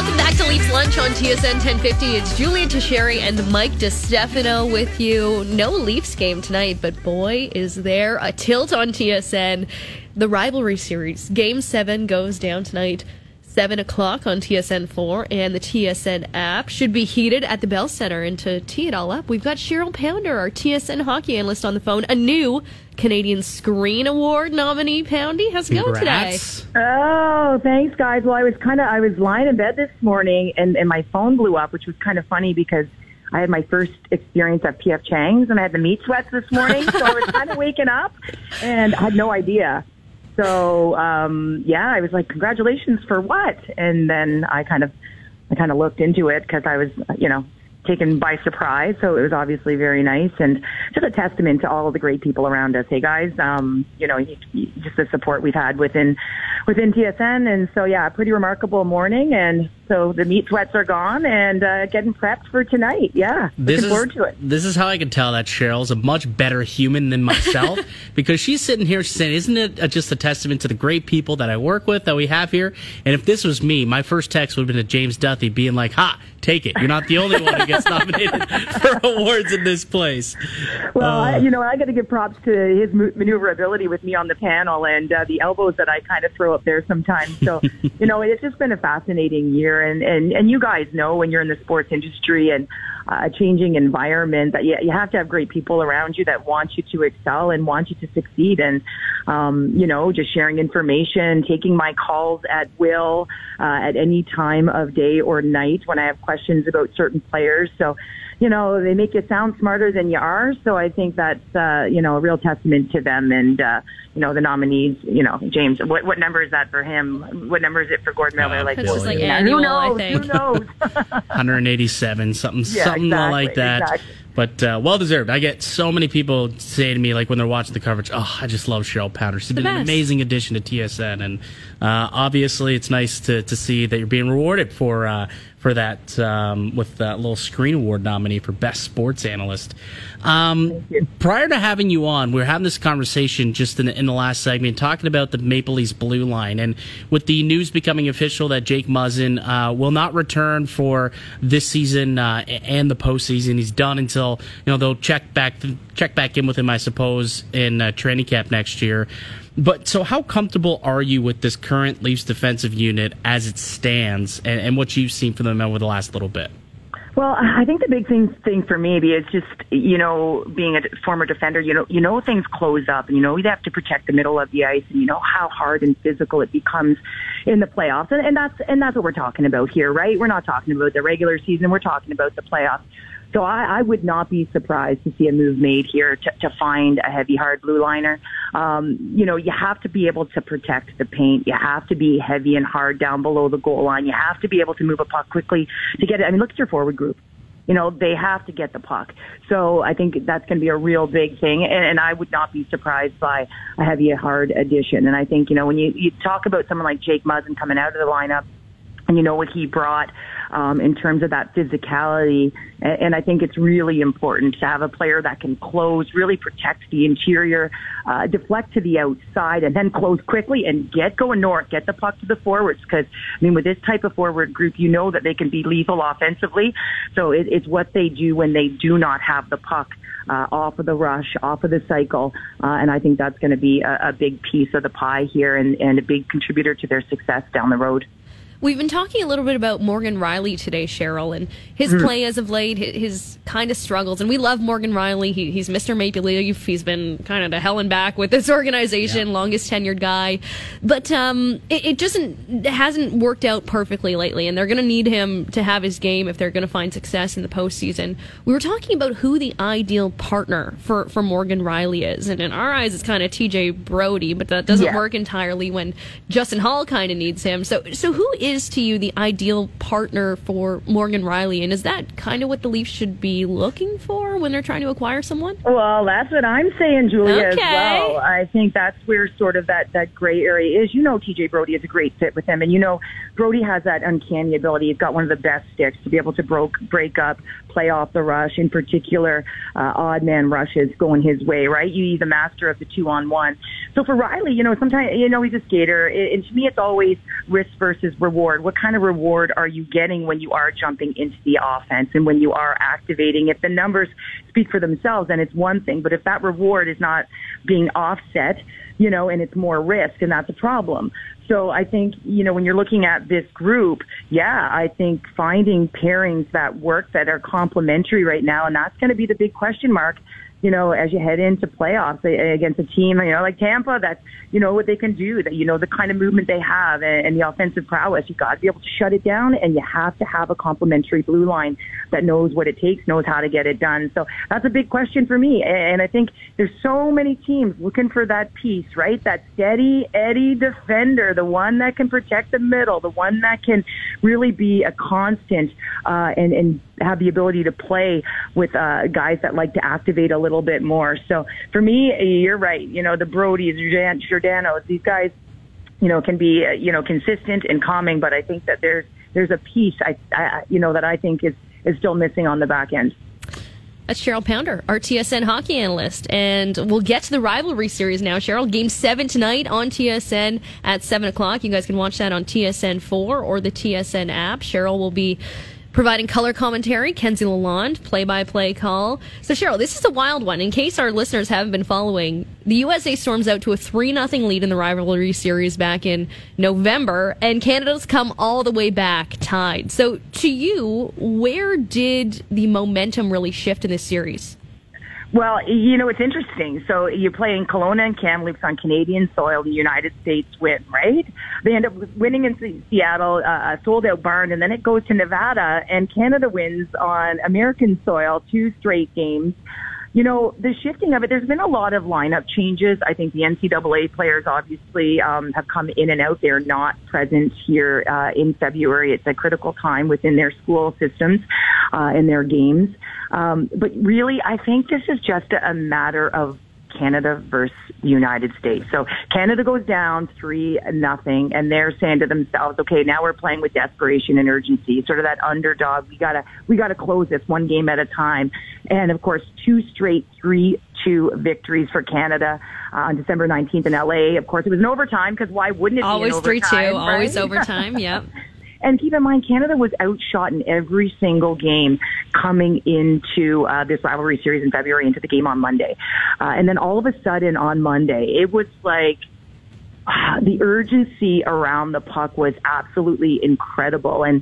Welcome back to Leafs Lunch on TSN 1050. It's Julia Tescheri and Mike DiStefano with you. No Leafs game tonight, but boy, is there a tilt on TSN. The rivalry series. Game 7 goes down tonight, 7 o'clock on TSN 4, and the TSN app should be heated at the Bell Centre. And to tee it all up, we've got Cheryl Pounder, our TSN hockey analyst, on the phone. A new Canadian Screen Award nominee, Poundy. How's it going today? Oh, thanks, guys. Well, I was lying in bed this morning, and my phone blew up, which was kind of funny because I had my first experience at P.F. Chang's, and I had the meat sweats this morning, so I was kind of waking up, and I had no idea. So, I was like, congratulations for what? And then I kind of looked into it because I was, taken by surprise. So it was obviously very nice and just a testament to all of the great people around us. Hey guys, just the support we've had within TSN. And so, yeah, pretty remarkable morning. And so the meat sweats are gone and getting prepped for tonight. Yeah, looking forward to it. This is how I can tell that Cheryl's a much better human than myself because she's sitting here saying, isn't it just a testament to the great people that I work with, that we have here? And if this was me, my first text would have been to James Duffy being like, ha, take it. You're not the only one who gets nominated for awards in this place. Well, I got to give props to his maneuverability with me on the panel and the elbows that I kind of throw up there sometimes. So, it's just been a fascinating year. And you guys know when you're in the sports industry and a changing environment that you have to have great people around you that want you to excel and want you to succeed. And, just sharing information, taking my calls at will at any time of day or night when I have questions about certain players. So, they make you sound smarter than you are. So I think that's, a real testament to them. And, the nominees, James, what number is that for him? What number is it for Gordon Miller? Like, it's just like annual, who knows? I think. Who knows? 187, like that. Exactly. But well-deserved. I get so many people say to me, like, when they're watching the coverage, oh, I just love Cheryl Pounder. She's been an amazing addition to TSN. And obviously it's nice to see that you're being rewarded for that with that little Screen Award nominee for Best Sports Analyst. Prior to having you on, we were having this conversation just in the last segment, talking about the Maple Leafs blue line. And with the news becoming official that Jake Muzzin will not return for this season and the postseason, he's done until they'll check back in with him, I suppose, in training camp next year. But so how comfortable are you with this current Leafs defensive unit as it stands and what you've seen from them over the last little bit? Well, I think the big thing for me is just, being a former defender, things close up and, you have to protect the middle of the ice and, how hard and physical it becomes in the playoffs. And that's what we're talking about here, right? We're not talking about the regular season. We're talking about the playoffs. So I would not be surprised to see a move made here to find a heavy, hard blue liner. You have to be able to protect the paint. You have to be heavy and hard down below the goal line. You have to be able to move a puck quickly to get it. I mean, look at your forward group. They have to get the puck. So I think that's going to be a real big thing. And I would not be surprised by a heavy, hard addition. And I think, when you talk about someone like Jake Muzzin coming out of the lineup, and what he brought in terms of that physicality. And I think it's really important to have a player that can close, really protect the interior, deflect to the outside, and then close quickly and get going north, get the puck to the forwards. Because, with this type of forward group, that they can be lethal offensively. So it's what they do when they do not have the puck off of the rush, off of the cycle. And I think that's going to be a big piece of the pie here and a big contributor to their success down the road. We've been talking a little bit about Morgan Riley today, Cheryl, and his play as of late, his kind of struggles. And we love Morgan Riley. He's Mr. Maple Leaf. He's been kind of to hell and back with this organization, longest tenured guy. But it hasn't worked out perfectly lately, and they're going to need him to have his game if they're going to find success in the postseason. We were talking about who the ideal partner for Morgan Riley is. And in our eyes, it's kind of TJ Brodie, but that doesn't work entirely when Justin Hall kind of needs him. So who is to you the ideal partner for Morgan Riley, and is that kind of what the Leafs should be looking for when they're trying to acquire someone? Well, that's what I'm saying, Julia, as well. I think that's where sort of that gray area is. TJ Brodie is a great fit with him, and Brodie has that uncanny ability. He's got one of the best sticks to be able to break up, play off the rush, in particular odd man rushes going his way, right? He's a master of the 2-on-1. So for Riley, sometimes, he's a skater. And to me, it's always risk versus reward. What kind of reward are you getting when you are jumping into the offense and when you are activating? If the numbers speak for themselves, then it's one thing. But if that reward is not being offset, and it's more risk, and that's a problem. So I think, when you're looking at this group, I think finding pairings that work, that are complementary right now, and that's going to be the big question mark, as you head into playoffs against a team, like Tampa, that's, what they can do, that, the kind of movement they have and the offensive prowess. You've got to be able to shut it down, and you have to have a complementary blue line that knows what it takes, knows how to get it done. So that's a big question for me. And I think there's so many teams looking for that piece, right? That steady Eddie defender, the one that can protect the middle, the one that can really be a constant, and have the ability to play with guys that like to activate a little bit more. So for me, you're right. The Brodies, Giordanos, these guys, can be, consistent and calming. But I think that there's a piece, that I think is still missing on the back end. That's Cheryl Pounder, our TSN hockey analyst. And we'll get to the rivalry series now, Cheryl. Game 7 tonight on TSN at 7 o'clock. You guys can watch that on TSN 4 or the TSN app. Cheryl will be providing color commentary, Kenzie Lalonde, play-by-play call. So, Cheryl, this is a wild one. In case our listeners haven't been following, the USA storms out to a 3-0 lead in the rivalry series back in November, and Canada's come all the way back tied. So, to you, where did the momentum really shift in this series? Well, it's interesting. So you're playing Kelowna and Kamloops on Canadian soil. The United States win, right? They end up winning in Seattle, a sold-out barn, and then it goes to Nevada, and Canada wins on American soil, 2 straight games. The shifting of it, there's been a lot of lineup changes. I think the NCAA players obviously have come in and out. They're not present here in February. It's a critical time within their school systems and their games. But really, I think this is just a matter of Canada versus the United States. So Canada goes down 3-0, and they're saying to themselves, okay, now we're playing with desperation and urgency, sort of that underdog. We gotta close this one game at a time. And of course, 2 straight 3-2 victories for Canada on December 19th in LA. Of course, it was an overtime, because why wouldn't it always be an overtime? 3-2, right? Always overtime, yep. And keep in mind, Canada was outshot in every single game coming into this rivalry series in February, into the game on Monday. And then all of a sudden on Monday, it was like the urgency around the puck was absolutely incredible. And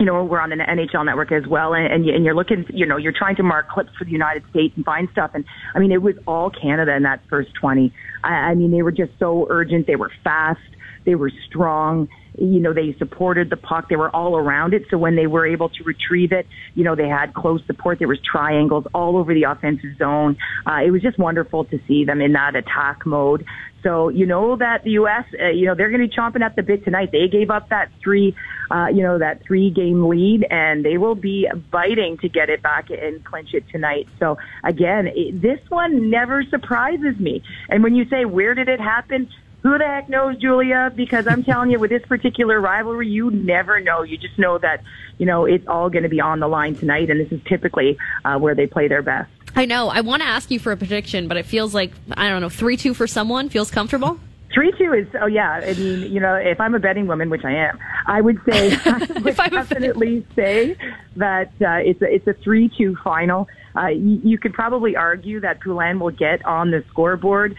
we're on the NHL network as well, and you're looking, you're trying to mark clips for the United States and find stuff. And, I mean, it was all Canada in that first 20. I mean, they were just so urgent. They were fast. They were strong. They supported the puck. They were all around it. So when they were able to retrieve it, they had close support. There was triangles all over the offensive zone. It was just wonderful to see them in that attack mode. So that the U.S., they're going to be chomping at the bit tonight. They gave up that 3-game lead, and they will be biting to get it back and clinch it tonight. So again, this one never surprises me. And when you say, where did it happen? Who the heck knows, Julia? Because I'm telling you, with this particular rivalry, you never know. You just know that, it's all going to be on the line tonight, and this is typically where they play their best. I know. I want to ask you for a prediction, but it feels like, I don't know, 3-2 for someone feels comfortable? 3-2 is, oh yeah, I mean, if I'm a betting woman, which I am, I would say, I would definitely say that it's a 3-2 final. You could probably argue that Poulin will get on the scoreboard.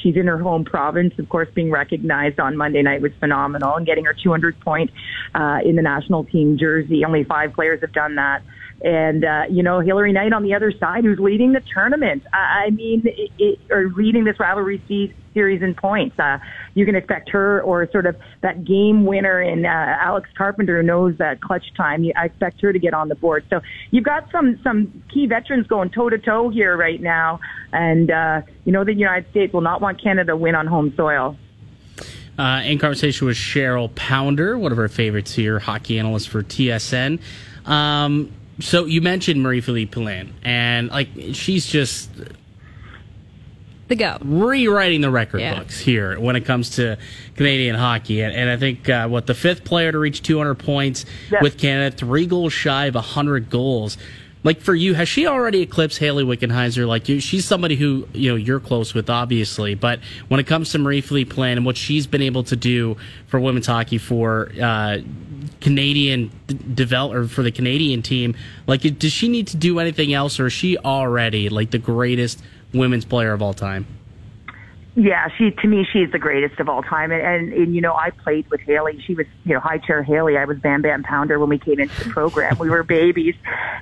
She's in her home province, of course, being recognized on Monday night was phenomenal, and getting her 200-point in the national team jersey. Only 5 players have done that. And, Hilary Knight on the other side, who's leading the tournament. I mean, or leading this rivalry series in points. You can expect her, or sort of that game winner in Alex Carpenter, who knows that clutch time. I expect her to get on the board. So you've got some key veterans going toe-to-toe here right now. And, the United States will not want Canada to win on home soil. In conversation with Cheryl Pounder, one of our favorites here, hockey analyst for TSN. So you mentioned Marie-Philippe Poulin, and she's just the go. Rewriting the record books here when it comes to Canadian hockey. And I think, the fifth player to reach 200 points with Canada, 3 goals shy of 100 goals. Like, for you, has she already eclipsed Haley Wickenheiser? Like, she's somebody who, you're close with, obviously. But when it comes to Marie-Philippe Poulin and what she's been able to do for women's hockey for Canadian for the Canadian team, like, does she need to do anything else, or is she already, like, the greatest women's player of all time? Yeah, she's the greatest of all time. And I played with Haley. She was, high chair Haley. I was Bam Bam Pounder when we came into the program. We were babies.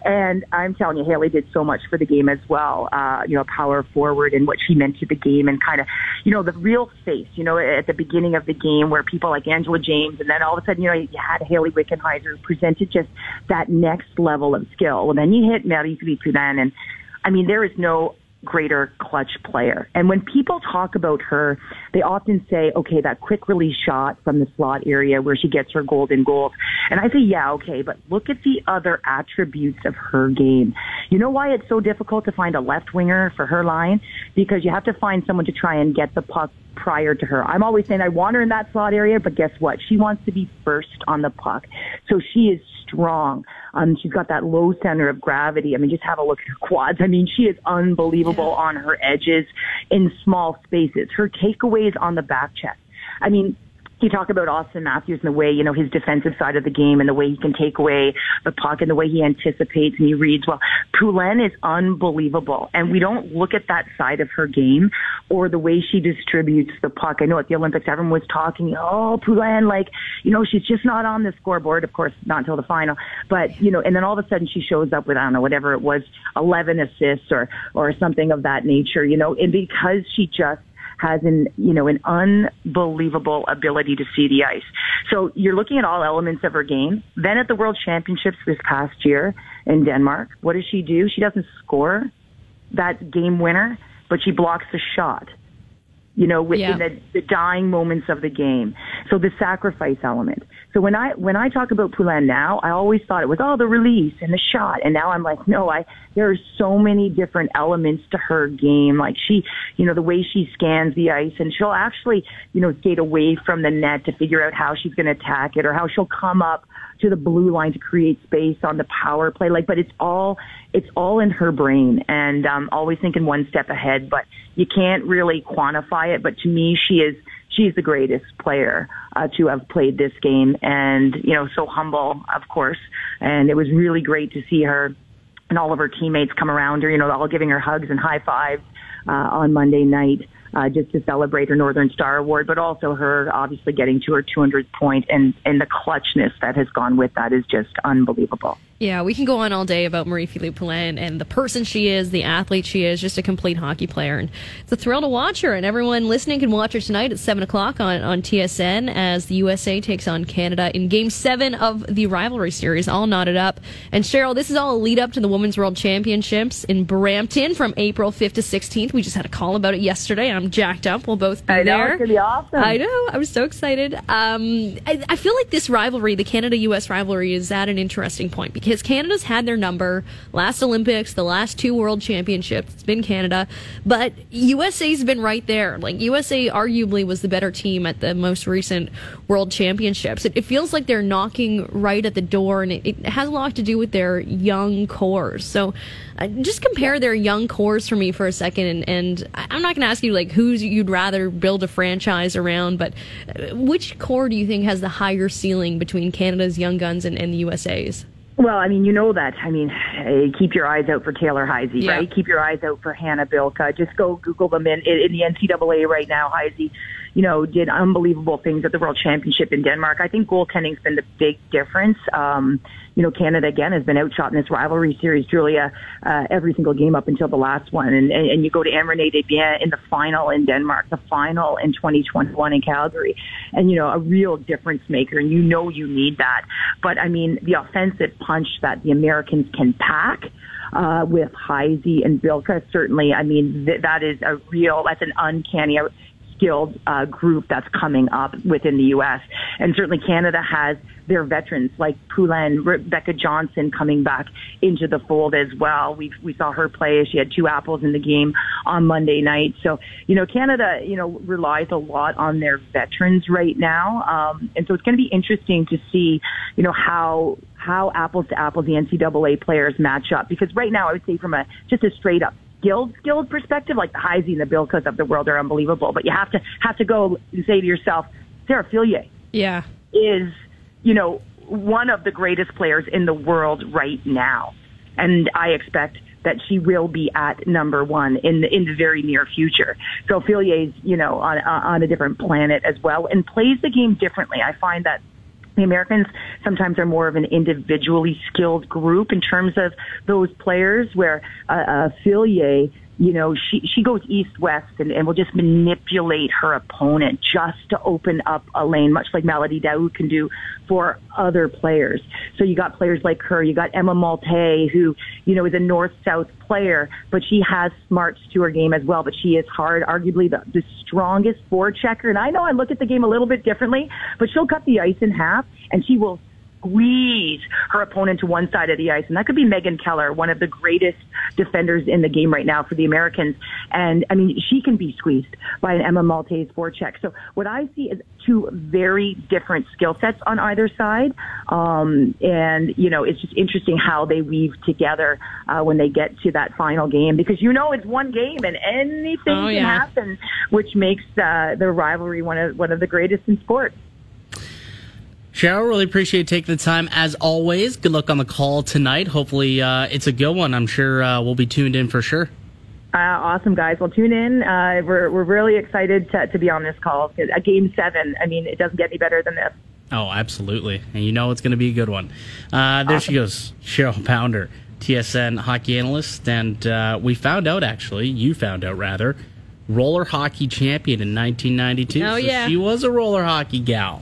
And I'm telling you, Haley did so much for the game as well. Power forward and what she meant to the game, and kind of, the real face, at the beginning of the game where people like Angela James, and then all of a sudden, you had Haley Wickenheiser presented just that next level of skill. And then you hit Marie-Philippe Poulin, and I mean, there is no greater clutch player. And when people talk about her, they often say, okay, that quick release shot from the slot area where she gets her golden goal. And I say, yeah, okay, but look at the other attributes of her game. You know why it's so difficult to find a left winger for her line? Because you have to find someone to try and get the puck prior to her. I'm always saying I want her in that slot area, but guess what? She wants to be first on the puck. So she is strong. She's got that low center of gravity. I mean, just have a look at her quads. I mean, she is unbelievable on her edges in small spaces. Her takeaways on the back check. I mean, you talk about Austin Matthews and the way, his defensive side of the game and the way he can take away the puck and the way he anticipates and he reads well. Poulin is unbelievable. And we don't look at that side of her game or the way she distributes the puck. I know at the Olympics, everyone was talking, Poulin, she's just not on the scoreboard. Of course, not until the final. But, and then all of a sudden she shows up with, I don't know, whatever it was, 11 assists or something of that nature, and because she just has an unbelievable ability to see the ice. So you're looking at all elements of her game. Then at the World Championships this past year in Denmark, what does she do? She doesn't score that game winner, but she blocks the shot, within the dying moments of the game. So the sacrifice element. So when I talk about Poulin now, I always thought it was, the release and the shot. And now I'm like, no, there are so many different elements to her game. Like she, the way she scans the ice, and she'll actually, skate away from the net to figure out how she's going to attack it, or how she'll come up to the blue line to create space on the power play. But it's all in her brain, and always thinking one step ahead, but you can't really quantify it. But to me, she's the greatest player to have played this game, and, so humble, of course. And it was really great to see her and all of her teammates come around her, all giving her hugs and high fives on Monday night, just to celebrate her Northern Star Award, but also her obviously getting to her 200th point, and the clutchness that has gone with that is just unbelievable. Yeah, we can go on all day about Marie-Philippe Poulin and the person she is, the athlete she is, just a complete hockey player. And it's a thrill to watch her, and everyone listening can watch her tonight at 7 o'clock on TSN as the USA takes on Canada in Game 7 of the rivalry series, all knotted up. And Cheryl, this is all a lead up to the Women's World Championships in Brampton from April 5th to 16th. We just had a call about it yesterday. I'm jacked up. We'll both be there. I know, it's going to be awesome. I know. I'm so excited. I feel like this rivalry, the Canada-US rivalry, is at an interesting point, because Canada's had their number last Olympics, the last 2 world championships. It's been Canada, but USA's been right there. Like, USA arguably was the better team at the most recent world championships. It feels like they're knocking right at the door, and it has a lot to do with their young cores. So just compare their young cores for me for a second, and I'm not going to ask you like who you'd rather build a franchise around, but which core do you think has the higher ceiling between Canada's young guns and the USA's? Well, I mean, keep your eyes out for Taylor Heisey, right? Keep your eyes out for Hannah Bilka. Just go Google them in the NCAA right now. Heisey, did unbelievable things at the World Championship in Denmark. I think goaltending's been the big difference. Canada, again, has been outshot in this rivalry series, Julia, every single game up until the last one. And you go to Anne-Renee Desbiens in the final in Denmark, the final in 2021 in Calgary. And, a real difference maker. And you need that. But, I mean, the offensive punch that the Americans can pack with Heisey and Bilka, certainly, I mean, that's an uncanny skilled group that's coming up within the U.S. And certainly Canada has their veterans like Poulin, Rebecca Johnson coming back into the fold as well. We saw her play. She had 2 apples in the game on Monday night. So, Canada, relies a lot on their veterans right now. And so it's going to be interesting to see, how apples to apples the NCAA players match up. Because right now I would say from just a straight up skilled perspective, like the Heisey and the Bilkos of the world are unbelievable. But you have to go and say to yourself, Sarah Fillier is, one of the greatest players in the world right now. And I expect that she will be at number one in the very near future. So Fillier's, on a different planet as well and plays the game differently. I find that the Americans sometimes are more of an individually skilled group in terms of those players where Fillier, she goes east-west and will just manipulate her opponent just to open up a lane, much like Maladie Daou can do for other players. So you got players like her. You got Emma Malte, who, is a north-south player, but she has smarts to her game as well, but she is hard, arguably the strongest forechecker. And I know I look at the game a little bit differently, but she'll cut the ice in half, and she will squeeze her opponent to one side of the ice. And that could be Megan Keller, one of the greatest defenders in the game right now for the Americans. And, she can be squeezed by an Emma Malte's forecheck. So what I see is 2 very different skill sets on either side. And it's just interesting how they weave together when they get to that final game. Because, it's one game and anything can happen, which makes the rivalry one of the greatest in sport. Cheryl, really appreciate you taking the time as always. Good luck on the call tonight. Hopefully it's a good one. I'm sure we'll be tuned in for sure. Awesome, guys. Well, tune in. We're really excited to be on this call. A Game 7, it doesn't get any better than this. Oh, absolutely. And it's going to be a good one. There awesome. She goes, Cheryl Pounder, TSN hockey analyst. And you found out, roller hockey champion in 1992. Oh, so yeah. She was a roller hockey gal.